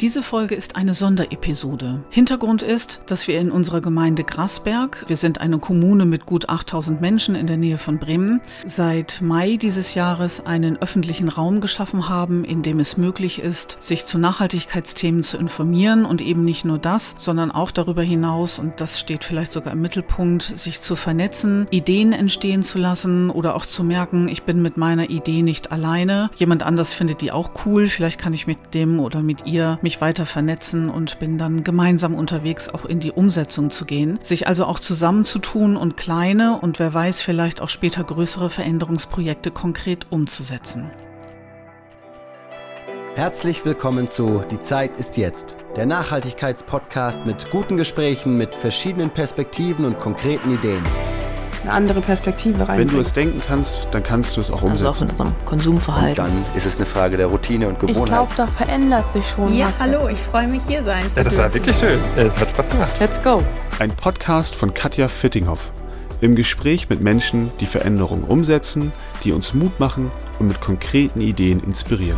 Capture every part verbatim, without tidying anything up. Diese Folge ist eine Sonderepisode. Hintergrund ist, dass wir in unserer Gemeinde Grasberg, wir sind eine Kommune mit gut achttausend Menschen in der Nähe von Bremen, seit Mai dieses Jahres einen öffentlichen Raum geschaffen haben, in dem es möglich ist, sich zu Nachhaltigkeitsthemen zu informieren und eben nicht nur das, sondern auch darüber hinaus, und das steht vielleicht sogar im Mittelpunkt, sich zu vernetzen, Ideen entstehen zu lassen oder auch zu merken, ich bin mit meiner Idee nicht alleine, jemand anders findet die auch cool, vielleicht kann ich mit dem oder mit ihr mich weiter vernetzen und bin dann gemeinsam unterwegs, auch in die Umsetzung zu gehen. Sich also auch zusammenzutun und kleine und wer weiß, vielleicht auch später größere Veränderungsprojekte konkret umzusetzen. Herzlich willkommen zu Die Zeit ist jetzt, der Nachhaltigkeitspodcast mit guten Gesprächen, mit verschiedenen Perspektiven und konkreten Ideen. Eine andere Perspektive rein. Wenn du es denken kannst, dann kannst du es auch umsetzen. Also auch in unserem Konsumverhalten. Und dann ist es eine Frage der Routine und Gewohnheit. Ich glaube, da verändert sich schon ja, was. Ja, hallo, jetzt. Ich freue mich, hier sein zu dürfen. Ja, das war wirklich schön. Es hat Spaß gemacht. Let's go. Ein Podcast von Katja Fittinghoff. Im Gespräch mit Menschen, die Veränderungen umsetzen, die uns Mut machen und mit konkreten Ideen inspirieren.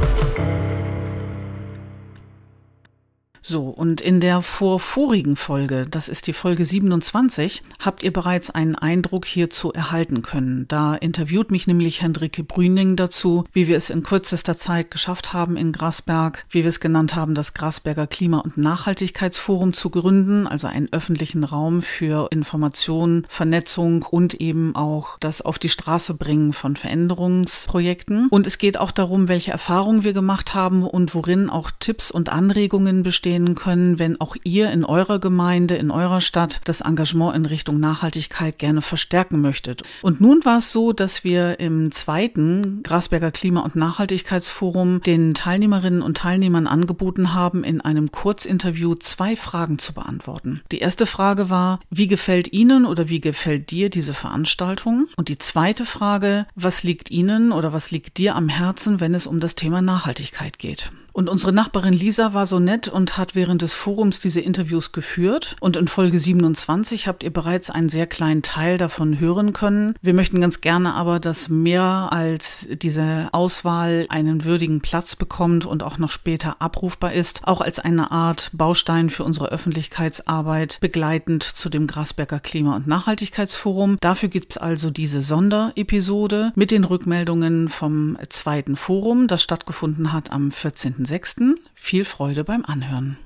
So, und in der vorvorigen Folge, das ist die Folge siebenundzwanzig, habt ihr bereits einen Eindruck hierzu erhalten können. Da interviewt mich nämlich Hendrike Brüning dazu, wie wir es in kürzester Zeit geschafft haben in Grasberg, wie wir es genannt haben, das Grasberger Klima- und Nachhaltigkeitsforum zu gründen, also einen öffentlichen Raum für Information, Vernetzung und eben auch das auf die Straße bringen von Veränderungsprojekten. Und es geht auch darum, welche Erfahrungen wir gemacht haben und worin auch Tipps und Anregungen bestehen können, wenn auch ihr in eurer Gemeinde, in eurer Stadt das Engagement in Richtung Nachhaltigkeit gerne verstärken möchtet. Und nun war es so, dass wir im zweiten Grasberger Klima- und Nachhaltigkeitsforum den Teilnehmerinnen und Teilnehmern angeboten haben, in einem Kurzinterview zwei Fragen zu beantworten. Die erste Frage war, wie gefällt Ihnen oder wie gefällt dir diese Veranstaltung? Und die zweite Frage, was liegt Ihnen oder was liegt dir am Herzen, wenn es um das Thema Nachhaltigkeit geht? Und unsere Nachbarin Lisa war so nett und hat während des Forums diese Interviews geführt. Und in Folge siebenundzwanzig habt ihr bereits einen sehr kleinen Teil davon hören können. Wir möchten ganz gerne aber, dass mehr als diese Auswahl einen würdigen Platz bekommt und auch noch später abrufbar ist, auch als eine Art Baustein für unsere Öffentlichkeitsarbeit, begleitend zu dem Grasberger Klima- und Nachhaltigkeitsforum. Dafür gibt's also diese Sonderepisode mit den Rückmeldungen vom zweiten Forum, das stattgefunden hat am vierzehnten sechsten Viel Freude beim Anhören.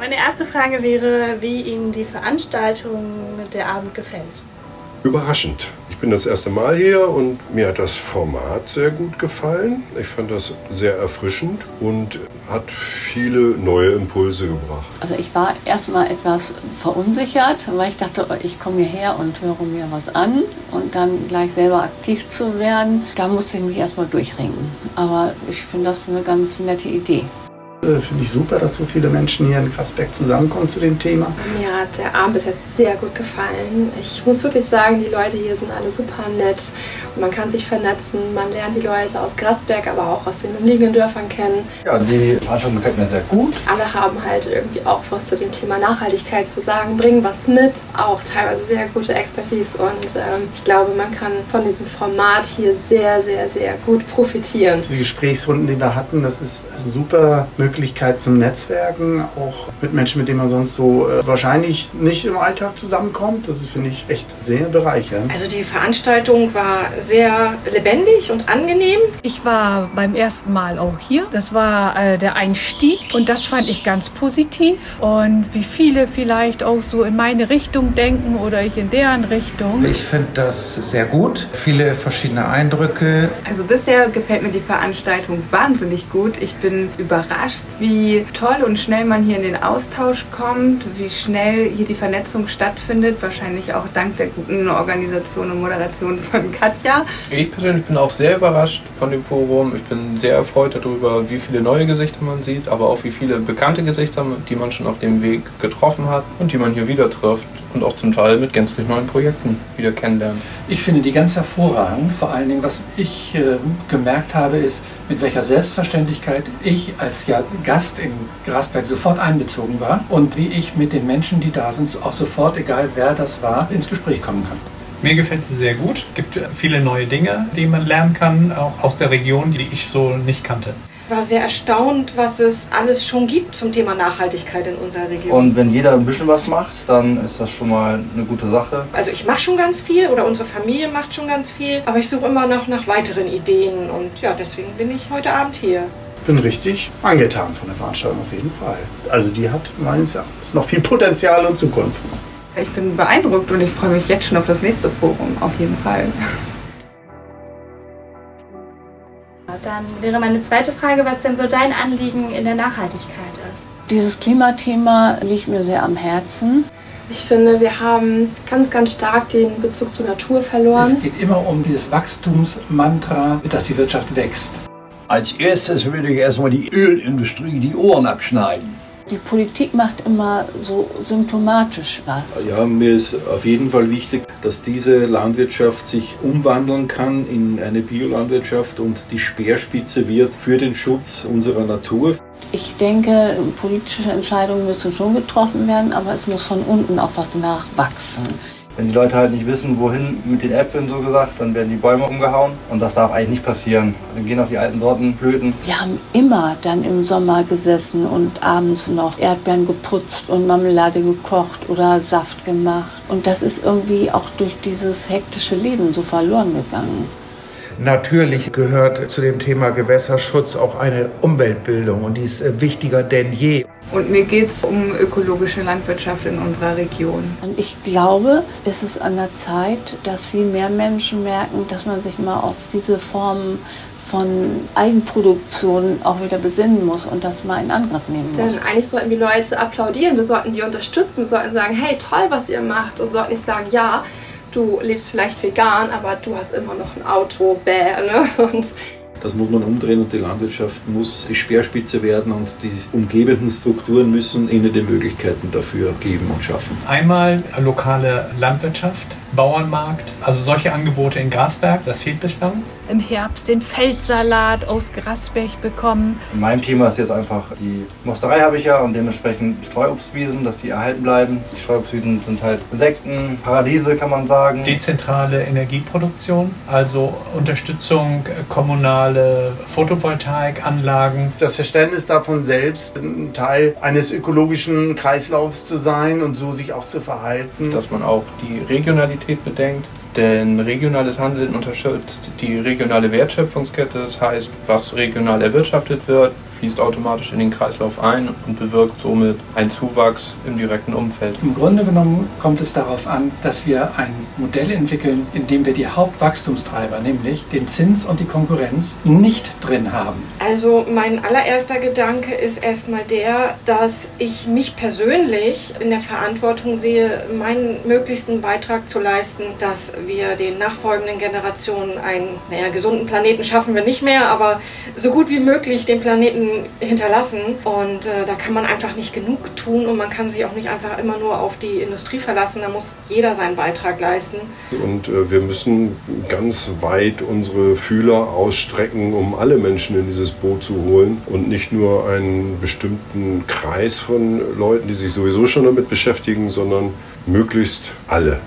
Meine erste Frage wäre, wie Ihnen die Veranstaltung der Abend gefällt. Überraschend. Ich bin das erste Mal hier und mir hat das Format sehr gut gefallen. Ich fand das sehr erfrischend und hat viele neue Impulse gebracht. Also ich war erstmal etwas verunsichert, weil ich dachte, ich komme hierher und höre mir was an und dann gleich selber aktiv zu werden, da musste ich mich erstmal durchringen. Aber ich finde das eine ganz nette Idee. Finde ich super, dass so viele Menschen hier in Grasberg zusammenkommen zu dem Thema. Mir hat der Abend bis jetzt sehr gut gefallen. Ich muss wirklich sagen, die Leute hier sind alle super nett. Und man kann sich vernetzen, man lernt die Leute aus Grasberg, aber auch aus den umliegenden Dörfern kennen. Ja, die Veranstaltung gefällt mir sehr gut. Alle haben halt irgendwie auch was zu dem Thema Nachhaltigkeit zu sagen, bringen was mit. Auch teilweise sehr gute Expertise und ähm, ich glaube, man kann von diesem Format hier sehr, sehr, sehr gut profitieren. Diese Gesprächsrunden, die wir hatten, das ist super möglich. Möglichkeit zum Netzwerken, auch mit Menschen, mit denen man sonst so äh, wahrscheinlich nicht im Alltag zusammenkommt. Das finde ich echt sehr bereichernd. Also die Veranstaltung war sehr lebendig und angenehm. Ich war beim ersten Mal auch hier. Das war äh, der Einstieg und das fand ich ganz positiv. Und wie viele vielleicht auch so in meine Richtung denken oder ich in deren Richtung. Ich finde das sehr gut. Viele verschiedene Eindrücke. Also bisher gefällt mir die Veranstaltung wahnsinnig gut. Ich bin überrascht, wie toll und schnell man hier in den Austausch kommt, wie schnell hier die Vernetzung stattfindet, wahrscheinlich auch dank der guten Organisation und Moderation von Katja. Ich persönlich bin auch sehr überrascht von dem Forum. Ich bin sehr erfreut darüber, wie viele neue Gesichter man sieht, aber auch wie viele bekannte Gesichter, die man schon auf dem Weg getroffen hat und die man hier wieder trifft und auch zum Teil mit gänzlich neuen Projekten wieder kennenlernt. Ich finde die ganz hervorragend. Vor allen Dingen, was ich äh, gemerkt habe, ist, mit welcher Selbstverständlichkeit ich als ja Gast in Grasberg sofort einbezogen war und wie ich mit den Menschen, die da sind, auch sofort, egal wer das war, ins Gespräch kommen kann. Mir gefällt sie sehr gut. Es gibt viele neue Dinge, die man lernen kann, auch aus der Region, die ich so nicht kannte. Ich war sehr erstaunt, was es alles schon gibt zum Thema Nachhaltigkeit in unserer Region. Und wenn jeder ein bisschen was macht, dann ist das schon mal eine gute Sache. Also ich mache schon ganz viel oder unsere Familie macht schon ganz viel, aber ich suche immer noch nach weiteren Ideen und ja, deswegen bin ich heute Abend hier. Ich bin richtig angetan von der Veranstaltung auf jeden Fall. Also die hat meines Erachtens noch viel Potenzial und Zukunft. Ich bin beeindruckt und ich freue mich jetzt schon auf das nächste Forum, auf jeden Fall. Dann wäre meine zweite Frage, was denn so dein Anliegen in der Nachhaltigkeit ist? Dieses Klimathema liegt mir sehr am Herzen. Ich finde, wir haben ganz, ganz stark den Bezug zur Natur verloren. Es geht immer um dieses Wachstumsmantra, dass die Wirtschaft wächst. Als erstes würde ich erstmal die Ölindustrie die Ohren abschneiden. Die Politik macht immer so symptomatisch was. Ja, mir ist auf jeden Fall wichtig, dass diese Landwirtschaft sich umwandeln kann in eine Biolandwirtschaft und die Speerspitze wird für den Schutz unserer Natur. Ich denke, politische Entscheidungen müssen schon getroffen werden, aber es muss von unten auch was nachwachsen. Wenn die Leute halt nicht wissen, wohin mit den Äpfeln so gesagt, dann werden die Bäume umgehauen und das darf eigentlich nicht passieren. Dann gehen auch die alten Sorten flöten. Wir haben immer dann im Sommer gesessen und abends noch Erdbeeren geputzt und Marmelade gekocht oder Saft gemacht. Und das ist irgendwie auch durch dieses hektische Leben so verloren gegangen. Natürlich gehört zu dem Thema Gewässerschutz auch eine Umweltbildung und die ist wichtiger denn je. Und mir geht es um ökologische Landwirtschaft in unserer Region. Und ich glaube, es ist an der Zeit, dass viel mehr Menschen merken, dass man sich mal auf diese Formen von Eigenproduktion auch wieder besinnen muss und das mal in Angriff nehmen muss. Denn eigentlich sollten die Leute applaudieren, wir sollten die unterstützen, wir sollten sagen, hey, toll, was ihr macht und sollten nicht sagen, ja, du lebst vielleicht vegan, aber du hast immer noch ein Auto, bäh, ne? Und das muss man umdrehen und die Landwirtschaft muss die Speerspitze werden und die umgebenden Strukturen müssen ihnen die Möglichkeiten dafür geben und schaffen. Einmal lokale Landwirtschaft, Bauernmarkt, also solche Angebote in Grasberg, das fehlt bislang. Im Herbst den Feldsalat aus Grasberg bekommen. Mein Thema ist jetzt einfach, die Mosterei habe ich ja und dementsprechend Streuobstwiesen, dass die erhalten bleiben. Die Streuobstwiesen sind halt Insekten, Paradiese kann man sagen. Dezentrale Energieproduktion, also Unterstützung kommunale Photovoltaikanlagen. Das Verständnis davon selbst, ein Teil eines ökologischen Kreislaufs zu sein und so sich auch zu verhalten. Dass man auch die Regionalität bedenkt. Denn regionales Handeln unterstützt die regionale Wertschöpfungskette. Das heißt, was regional erwirtschaftet wird, fließt automatisch in den Kreislauf ein und bewirkt somit einen Zuwachs im direkten Umfeld. Im Grunde genommen kommt es darauf an, dass wir ein Modell entwickeln, in dem wir die Hauptwachstumstreiber, nämlich den Zins und die Konkurrenz, nicht drin haben. Also mein allererster Gedanke ist erstmal der, dass ich mich persönlich in der Verantwortung sehe, meinen möglichsten Beitrag zu leisten, dass wir den nachfolgenden Generationen einen, naja, gesunden Planeten schaffen wir nicht mehr, aber so gut wie möglich den Planeten hinterlassen. Und äh, da kann man einfach nicht genug tun und man kann sich auch nicht einfach immer nur auf die Industrie verlassen. Da muss jeder seinen Beitrag leisten. Und äh, wir müssen ganz weit unsere Fühler ausstrecken, um alle Menschen in dieses Boot zu holen und nicht nur einen bestimmten Kreis von Leuten, die sich sowieso schon damit beschäftigen, sondern möglichst alle.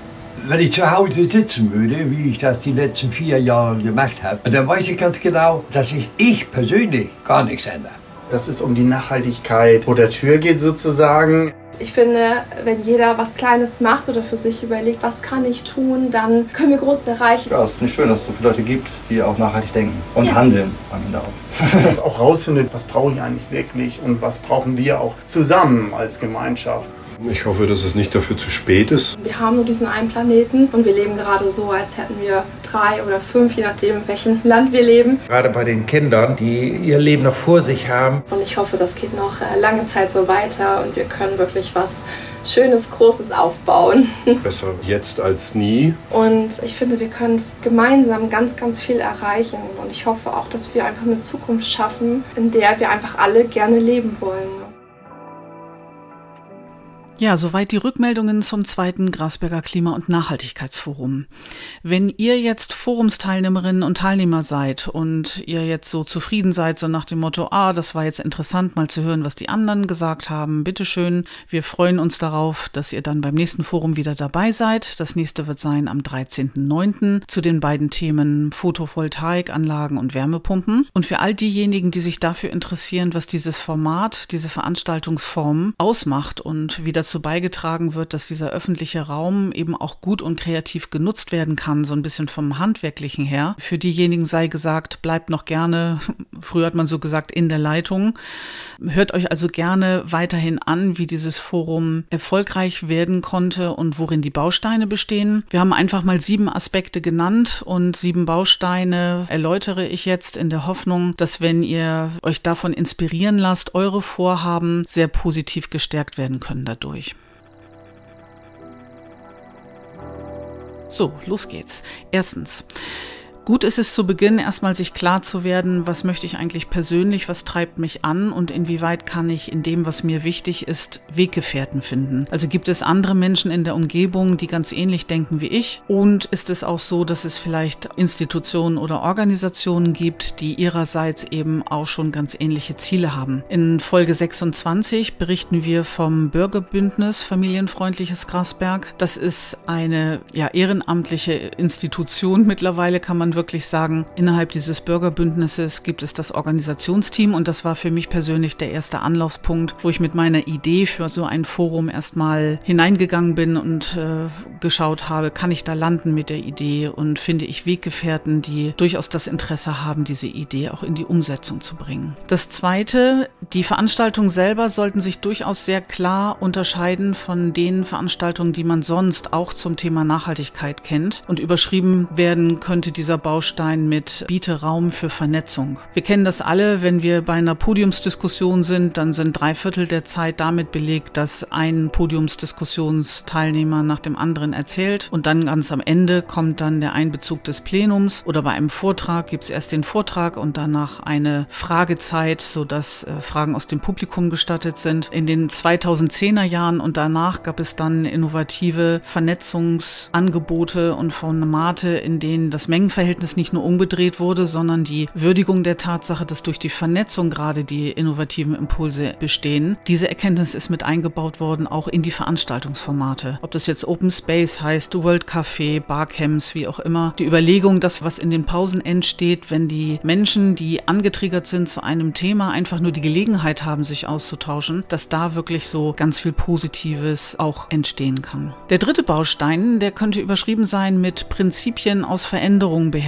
Wenn ich zu Hause sitzen würde, wie ich das die letzten vier Jahre gemacht habe, dann weiß ich ganz genau, dass ich, ich persönlich gar nichts ändere. Dass es um die Nachhaltigkeit vor der Tür geht sozusagen. Ich finde, wenn jeder was Kleines macht oder für sich überlegt, was kann ich tun, dann können wir Großes erreichen. Ja, es ist nicht schön, dass es so viele Leute gibt, die auch nachhaltig denken und ja. handeln am Ende auch. Und auch rausfindet, was brauche ich eigentlich wirklich und was brauchen wir auch zusammen als Gemeinschaft. Ich hoffe, dass es nicht dafür zu spät ist. Wir haben nur diesen einen Planeten und wir leben gerade so, als hätten wir drei oder fünf, je nachdem, in welchem Land wir leben. Gerade bei den Kindern, die ihr Leben noch vor sich haben. Und ich hoffe, das geht noch lange Zeit so weiter und wir können wirklich was Schönes, Großes aufbauen. Besser jetzt als nie. Und ich finde, wir können gemeinsam ganz, ganz viel erreichen. Und ich hoffe auch, dass wir einfach eine Zukunft schaffen, in der wir einfach alle gerne leben wollen. Ja, soweit die Rückmeldungen zum zweiten Grasberger Klima- und Nachhaltigkeitsforum. Wenn ihr jetzt Forumsteilnehmerinnen und Teilnehmer seid und ihr jetzt so zufrieden seid, so nach dem Motto, ah, das war jetzt interessant, mal zu hören, was die anderen gesagt haben, bitteschön, wir freuen uns darauf, dass ihr dann beim nächsten Forum wieder dabei seid. Das nächste wird sein am dreizehnten neunten zu den beiden Themen Photovoltaikanlagen und Wärmepumpen. Und für all diejenigen, die sich dafür interessieren, was dieses Format, diese Veranstaltungsform ausmacht und wie das dazu beigetragen wird, dass dieser öffentliche Raum eben auch gut und kreativ genutzt werden kann, so ein bisschen vom Handwerklichen her. Für diejenigen sei gesagt, bleibt noch gerne, früher hat man so gesagt, in der Leitung. Hört euch also gerne weiterhin an, wie dieses Forum erfolgreich werden konnte und worin die Bausteine bestehen. Wir haben einfach mal sieben Aspekte genannt und sieben Bausteine erläutere ich jetzt in der Hoffnung, dass, wenn ihr euch davon inspirieren lasst, eure Vorhaben sehr positiv gestärkt werden können dadurch. So, los geht's. Erstens. Gut ist es zu Beginn, erstmal sich klar zu werden, was möchte ich eigentlich persönlich, was treibt mich an und inwieweit kann ich in dem, was mir wichtig ist, Weggefährten finden. Also gibt es andere Menschen in der Umgebung, die ganz ähnlich denken wie ich? Und ist es auch so, dass es vielleicht Institutionen oder Organisationen gibt, die ihrerseits eben auch schon ganz ähnliche Ziele haben? In Folge sechsundzwanzig berichten wir vom Bürgerbündnis Familienfreundliches Grasberg. Das ist eine ja, ehrenamtliche Institution mittlerweile, kann man wirklich sagen. Innerhalb dieses Bürgerbündnisses gibt es das Organisationsteam und das war für mich persönlich der erste Anlaufpunkt, wo ich mit meiner Idee für so ein Forum erstmal hineingegangen bin und äh, geschaut habe, kann ich da landen mit der Idee und finde ich Weggefährten, die durchaus das Interesse haben, diese Idee auch in die Umsetzung zu bringen. Das Zweite, die Veranstaltungen selber sollten sich durchaus sehr klar unterscheiden von den Veranstaltungen, die man sonst auch zum Thema Nachhaltigkeit kennt, und überschrieben werden könnte dieser Baustein mit biete Raum für Vernetzung. Wir kennen das alle, wenn wir bei einer Podiumsdiskussion sind, dann sind drei Viertel der Zeit damit belegt, dass ein Podiumsdiskussionsteilnehmer nach dem anderen erzählt und dann ganz am Ende kommt dann der Einbezug des Plenums, oder bei einem Vortrag gibt es erst den Vortrag und danach eine Fragezeit, sodass äh, Fragen aus dem Publikum gestattet sind. In den zweitausendzehner Jahren und danach gab es dann innovative Vernetzungsangebote und Formate, in denen das Mengenverhältnis nicht nur umgedreht wurde, sondern die Würdigung der Tatsache, dass durch die Vernetzung gerade die innovativen Impulse bestehen. Diese Erkenntnis ist mit eingebaut worden, auch in die Veranstaltungsformate. Ob das jetzt Open Space heißt, World Café, Barcamps, wie auch immer. Die Überlegung, dass was in den Pausen entsteht, wenn die Menschen, die angetriggert sind zu einem Thema, einfach nur die Gelegenheit haben, sich auszutauschen, dass da wirklich so ganz viel Positives auch entstehen kann. Der dritte Baustein, der könnte überschrieben sein mit Prinzipien aus Veränderung beherzigen.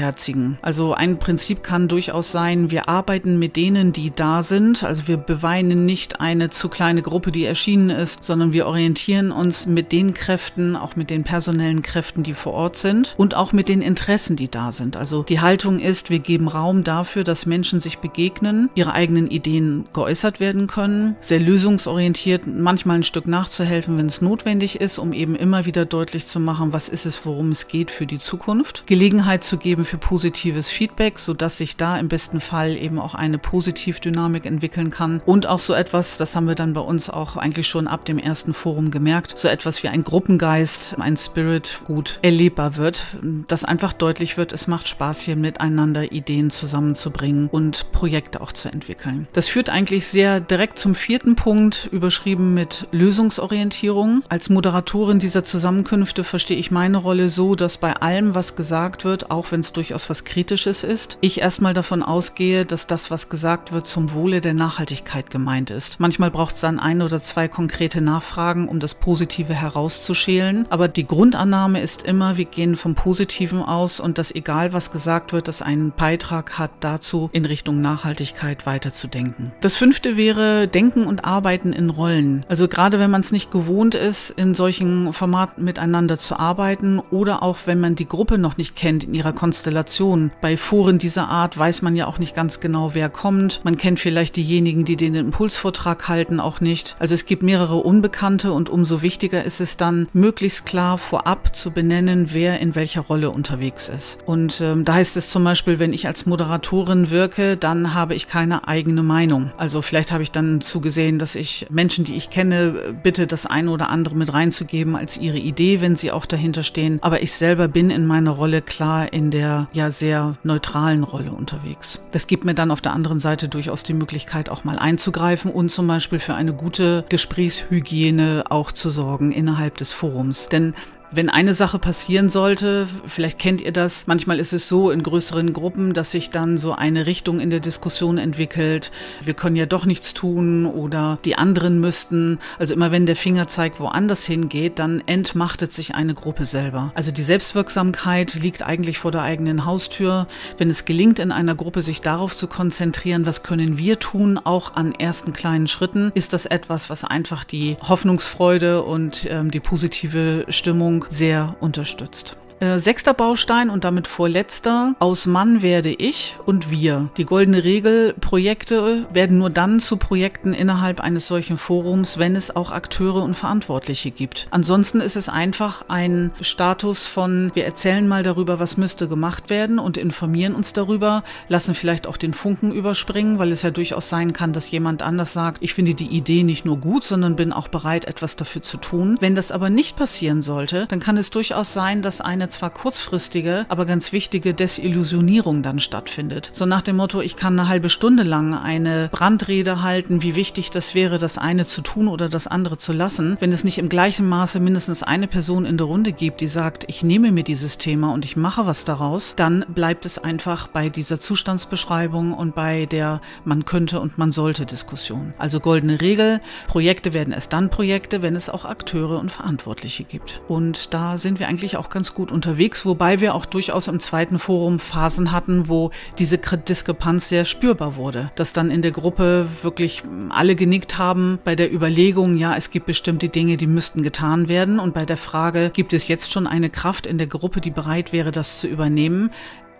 Also ein Prinzip kann durchaus sein, wir arbeiten mit denen, die da sind. Also wir beweinen nicht eine zu kleine Gruppe, die erschienen ist, sondern wir orientieren uns mit den Kräften, auch mit den personellen Kräften, die vor Ort sind und auch mit den Interessen, die da sind. Also die Haltung ist, wir geben Raum dafür, dass Menschen sich begegnen, ihre eigenen Ideen geäußert werden können, sehr lösungsorientiert, manchmal ein Stück nachzuhelfen, wenn es notwendig ist, um eben immer wieder deutlich zu machen, was ist es, worum es geht für die Zukunft. Gelegenheit zu zu geben für positives Feedback, sodass sich da im besten Fall eben auch eine Positivdynamik entwickeln kann. Und auch so etwas, das haben wir dann bei uns auch eigentlich schon ab dem ersten Forum gemerkt, so etwas wie ein Gruppengeist, ein Spirit gut erlebbar wird, dass einfach deutlich wird, es macht Spaß, hier miteinander Ideen zusammenzubringen und Projekte auch zu entwickeln. Das führt eigentlich sehr direkt zum vierten Punkt, überschrieben mit Lösungsorientierung. Als Moderatorin dieser Zusammenkünfte verstehe ich meine Rolle so, dass bei allem, was gesagt wird, auch auch wenn es durchaus was Kritisches ist, ich erstmal davon ausgehe, dass das, was gesagt wird, zum Wohle der Nachhaltigkeit gemeint ist. Manchmal braucht es dann ein oder zwei konkrete Nachfragen, um das Positive herauszuschälen. Aber die Grundannahme ist immer, wir gehen vom Positiven aus und dass, egal was gesagt wird, das einen Beitrag hat dazu, in Richtung Nachhaltigkeit weiterzudenken. Das fünfte wäre Denken und Arbeiten in Rollen. Also gerade wenn man es nicht gewohnt ist, in solchen Formaten miteinander zu arbeiten oder auch wenn man die Gruppe noch nicht kennt in ihrer Konstellation, Konstellationen. Bei Foren dieser Art weiß man ja auch nicht ganz genau, wer kommt. Man kennt vielleicht diejenigen, die den Impulsvortrag halten, auch nicht. Also es gibt mehrere Unbekannte und umso wichtiger ist es dann, möglichst klar vorab zu benennen, wer in welcher Rolle unterwegs ist. Und ähm, da heißt es zum Beispiel, wenn ich als Moderatorin wirke, dann habe ich keine eigene Meinung. Also vielleicht habe ich dann zugesehen, dass ich Menschen, die ich kenne, bitte das eine oder andere mit reinzugeben als ihre Idee, wenn sie auch dahinter stehen. Aber ich selber bin in meiner Rolle klar in der ja sehr neutralen Rolle unterwegs. Das gibt mir dann auf der anderen Seite durchaus die Möglichkeit, auch mal einzugreifen und zum Beispiel für eine gute Gesprächshygiene auch zu sorgen innerhalb des Forums. Denn wenn eine Sache passieren sollte, vielleicht kennt ihr das, manchmal ist es so in größeren Gruppen, dass sich dann so eine Richtung in der Diskussion entwickelt, wir können ja doch nichts tun oder die anderen müssten. Also immer wenn der Fingerzeig woanders hingeht, dann entmachtet sich eine Gruppe selber. Also die Selbstwirksamkeit liegt eigentlich vor der eigenen Haustür. Wenn es gelingt, in einer Gruppe sich darauf zu konzentrieren, was können wir tun, auch an ersten kleinen Schritten, ist das etwas, was einfach die Hoffnungsfreude und ähm, die positive Stimmung sehr unterstützt. Äh, sechster Baustein und damit vorletzter, aus Mann werde ich und wir. Die goldene Regel, Projekte werden nur dann zu Projekten innerhalb eines solchen Forums, wenn es auch Akteure und Verantwortliche gibt. Ansonsten ist es einfach ein Status von, wir erzählen mal darüber, was müsste gemacht werden und informieren uns darüber, lassen vielleicht auch den Funken überspringen, weil es ja durchaus sein kann, dass jemand anders sagt, ich finde die Idee nicht nur gut, sondern bin auch bereit, etwas dafür zu tun. Wenn das aber nicht passieren sollte, dann kann es durchaus sein, dass eine zwar kurzfristige, aber ganz wichtige Desillusionierung dann stattfindet. So nach dem Motto, ich kann eine halbe Stunde lang eine Brandrede halten, wie wichtig das wäre, das eine zu tun oder das andere zu lassen. Wenn es nicht im gleichen Maße mindestens eine Person in der Runde gibt, die sagt, ich nehme mir dieses Thema und ich mache was daraus, dann bleibt es einfach bei dieser Zustandsbeschreibung und bei der man könnte und man sollte Diskussion. Also goldene Regel, Projekte werden erst dann Projekte, wenn es auch Akteure und Verantwortliche gibt. Und da sind wir eigentlich auch ganz gut unterwegs, wobei wir auch durchaus im zweiten Forum Phasen hatten, wo diese Diskrepanz sehr spürbar wurde, dass dann in der Gruppe wirklich alle genickt haben bei der Überlegung, ja, es gibt bestimmte Dinge, die müssten getan werden und bei der Frage, gibt es jetzt schon eine Kraft in der Gruppe, die bereit wäre, das zu übernehmen,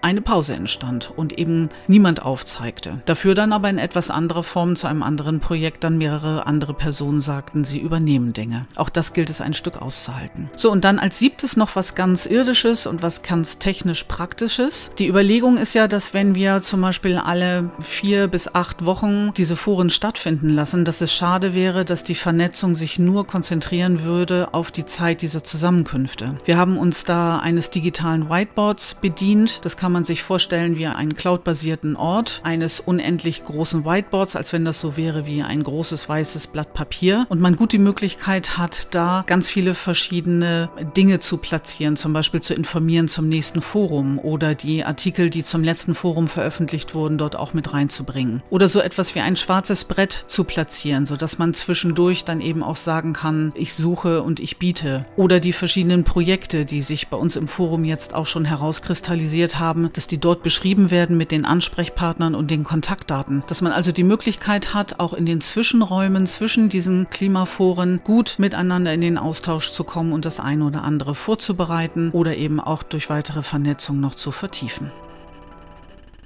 eine Pause entstand und eben niemand aufzeigte. Dafür dann aber in etwas anderer Form zu einem anderen Projekt dann mehrere andere Personen sagten, sie übernehmen Dinge. Auch das gilt es ein Stück auszuhalten. So, und dann als siebtes noch was ganz Irdisches und was ganz technisch Praktisches. Die Überlegung ist ja, dass wenn wir zum Beispiel alle vier bis acht Wochen diese Foren stattfinden lassen, dass es schade wäre, dass die Vernetzung sich nur konzentrieren würde auf die Zeit dieser Zusammenkünfte. Wir haben uns da eines digitalen Whiteboards bedient. Das kann man sich vorstellen wie einen cloudbasierten Ort eines unendlich großen Whiteboards, als wenn das so wäre wie ein großes weißes Blatt Papier und man gut die Möglichkeit hat, da ganz viele verschiedene Dinge zu platzieren, zum Beispiel zu informieren zum nächsten Forum oder die Artikel, die zum letzten Forum veröffentlicht wurden, dort auch mit reinzubringen oder so etwas wie ein schwarzes Brett zu platzieren, sodass man zwischendurch dann eben auch sagen kann, ich suche und ich biete oder die verschiedenen Projekte, die sich bei uns im Forum jetzt auch schon herauskristallisiert haben, dass die dort beschrieben werden mit den Ansprechpartnern und den Kontaktdaten. Dass man also die Möglichkeit hat, auch in den Zwischenräumen zwischen diesen Klimaforen gut miteinander in den Austausch zu kommen und das eine oder andere vorzubereiten oder eben auch durch weitere Vernetzung noch zu vertiefen.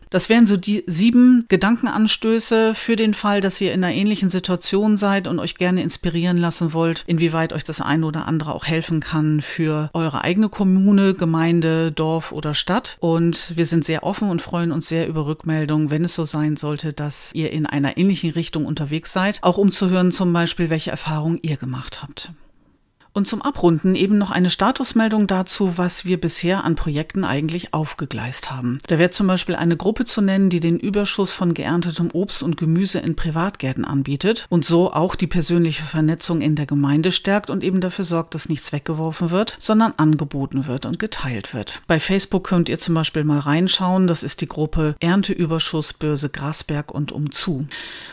Das wären so die sieben Gedankenanstöße für den Fall, dass ihr in einer ähnlichen Situation seid und euch gerne inspirieren lassen wollt, inwieweit euch das eine oder andere auch helfen kann für eure eigene Kommune, Gemeinde, Dorf oder Stadt. Und wir sind sehr offen und freuen uns sehr über Rückmeldungen, wenn es so sein sollte, dass ihr in einer ähnlichen Richtung unterwegs seid, auch um zu hören zum Beispiel, welche Erfahrungen ihr gemacht habt. Und zum Abrunden eben noch eine Statusmeldung dazu, was wir bisher an Projekten eigentlich aufgegleist haben. Da wäre zum Beispiel eine Gruppe zu nennen, die den Überschuss von geerntetem Obst und Gemüse in Privatgärten anbietet und so auch die persönliche Vernetzung in der Gemeinde stärkt und eben dafür sorgt, dass nichts weggeworfen wird, sondern angeboten wird und geteilt wird. Bei Facebook könnt ihr zum Beispiel mal reinschauen, das ist die Gruppe Ernteüberschuss Börse Grasberg und Umzu.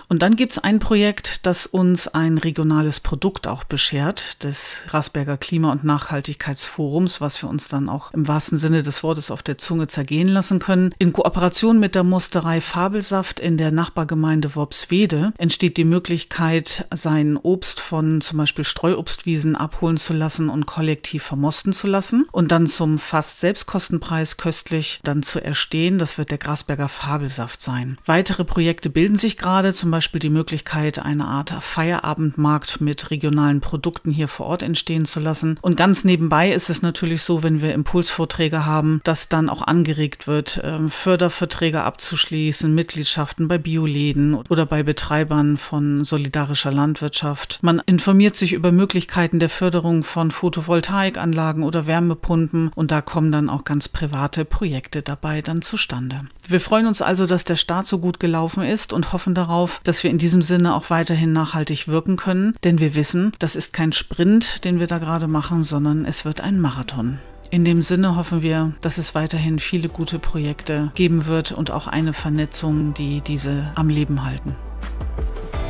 Und dann gibt es ein Projekt, das uns ein regionales Produkt auch beschert, das Grasberger Klima- und Nachhaltigkeitsforums, was wir uns dann auch im wahrsten Sinne des Wortes auf der Zunge zergehen lassen können. In Kooperation mit der Mosterei Fabelsaft in der Nachbargemeinde Worpswede entsteht die Möglichkeit, sein Obst von zum Beispiel Streuobstwiesen abholen zu lassen und kollektiv vermosten zu lassen und dann zum fast Selbstkostenpreis köstlich dann zu erstehen. Das wird der Grasberger Fabelsaft sein. Weitere Projekte bilden sich gerade, zum Beispiel die Möglichkeit, eine Art Feierabendmarkt mit regionalen Produkten hier vor Ort entstehen zu lassen. Und ganz nebenbei ist es natürlich so, wenn wir Impulsvorträge haben, dass dann auch angeregt wird, Förderverträge abzuschließen, Mitgliedschaften bei Bioläden oder bei Betreibern von solidarischer Landwirtschaft. Man informiert sich über Möglichkeiten der Förderung von Photovoltaikanlagen oder Wärmepumpen und da kommen dann auch ganz private Projekte dabei dann zustande. Wir freuen uns also, dass der Start so gut gelaufen ist und hoffen darauf, dass wir in diesem Sinne auch weiterhin nachhaltig wirken können, denn wir wissen, das ist kein Sprint, den wir da gerade machen, sondern es wird ein Marathon. In dem Sinne hoffen wir, dass es weiterhin viele gute Projekte geben wird und auch eine Vernetzung, die diese am Leben halten.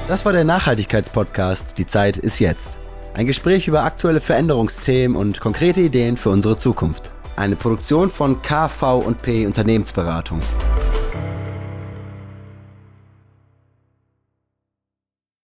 Das war der Nachhaltigkeitspodcast Die Zeit ist jetzt. Ein Gespräch über aktuelle Veränderungsthemen und konkrete Ideen für unsere Zukunft. Eine Produktion von K V und P Unternehmensberatung.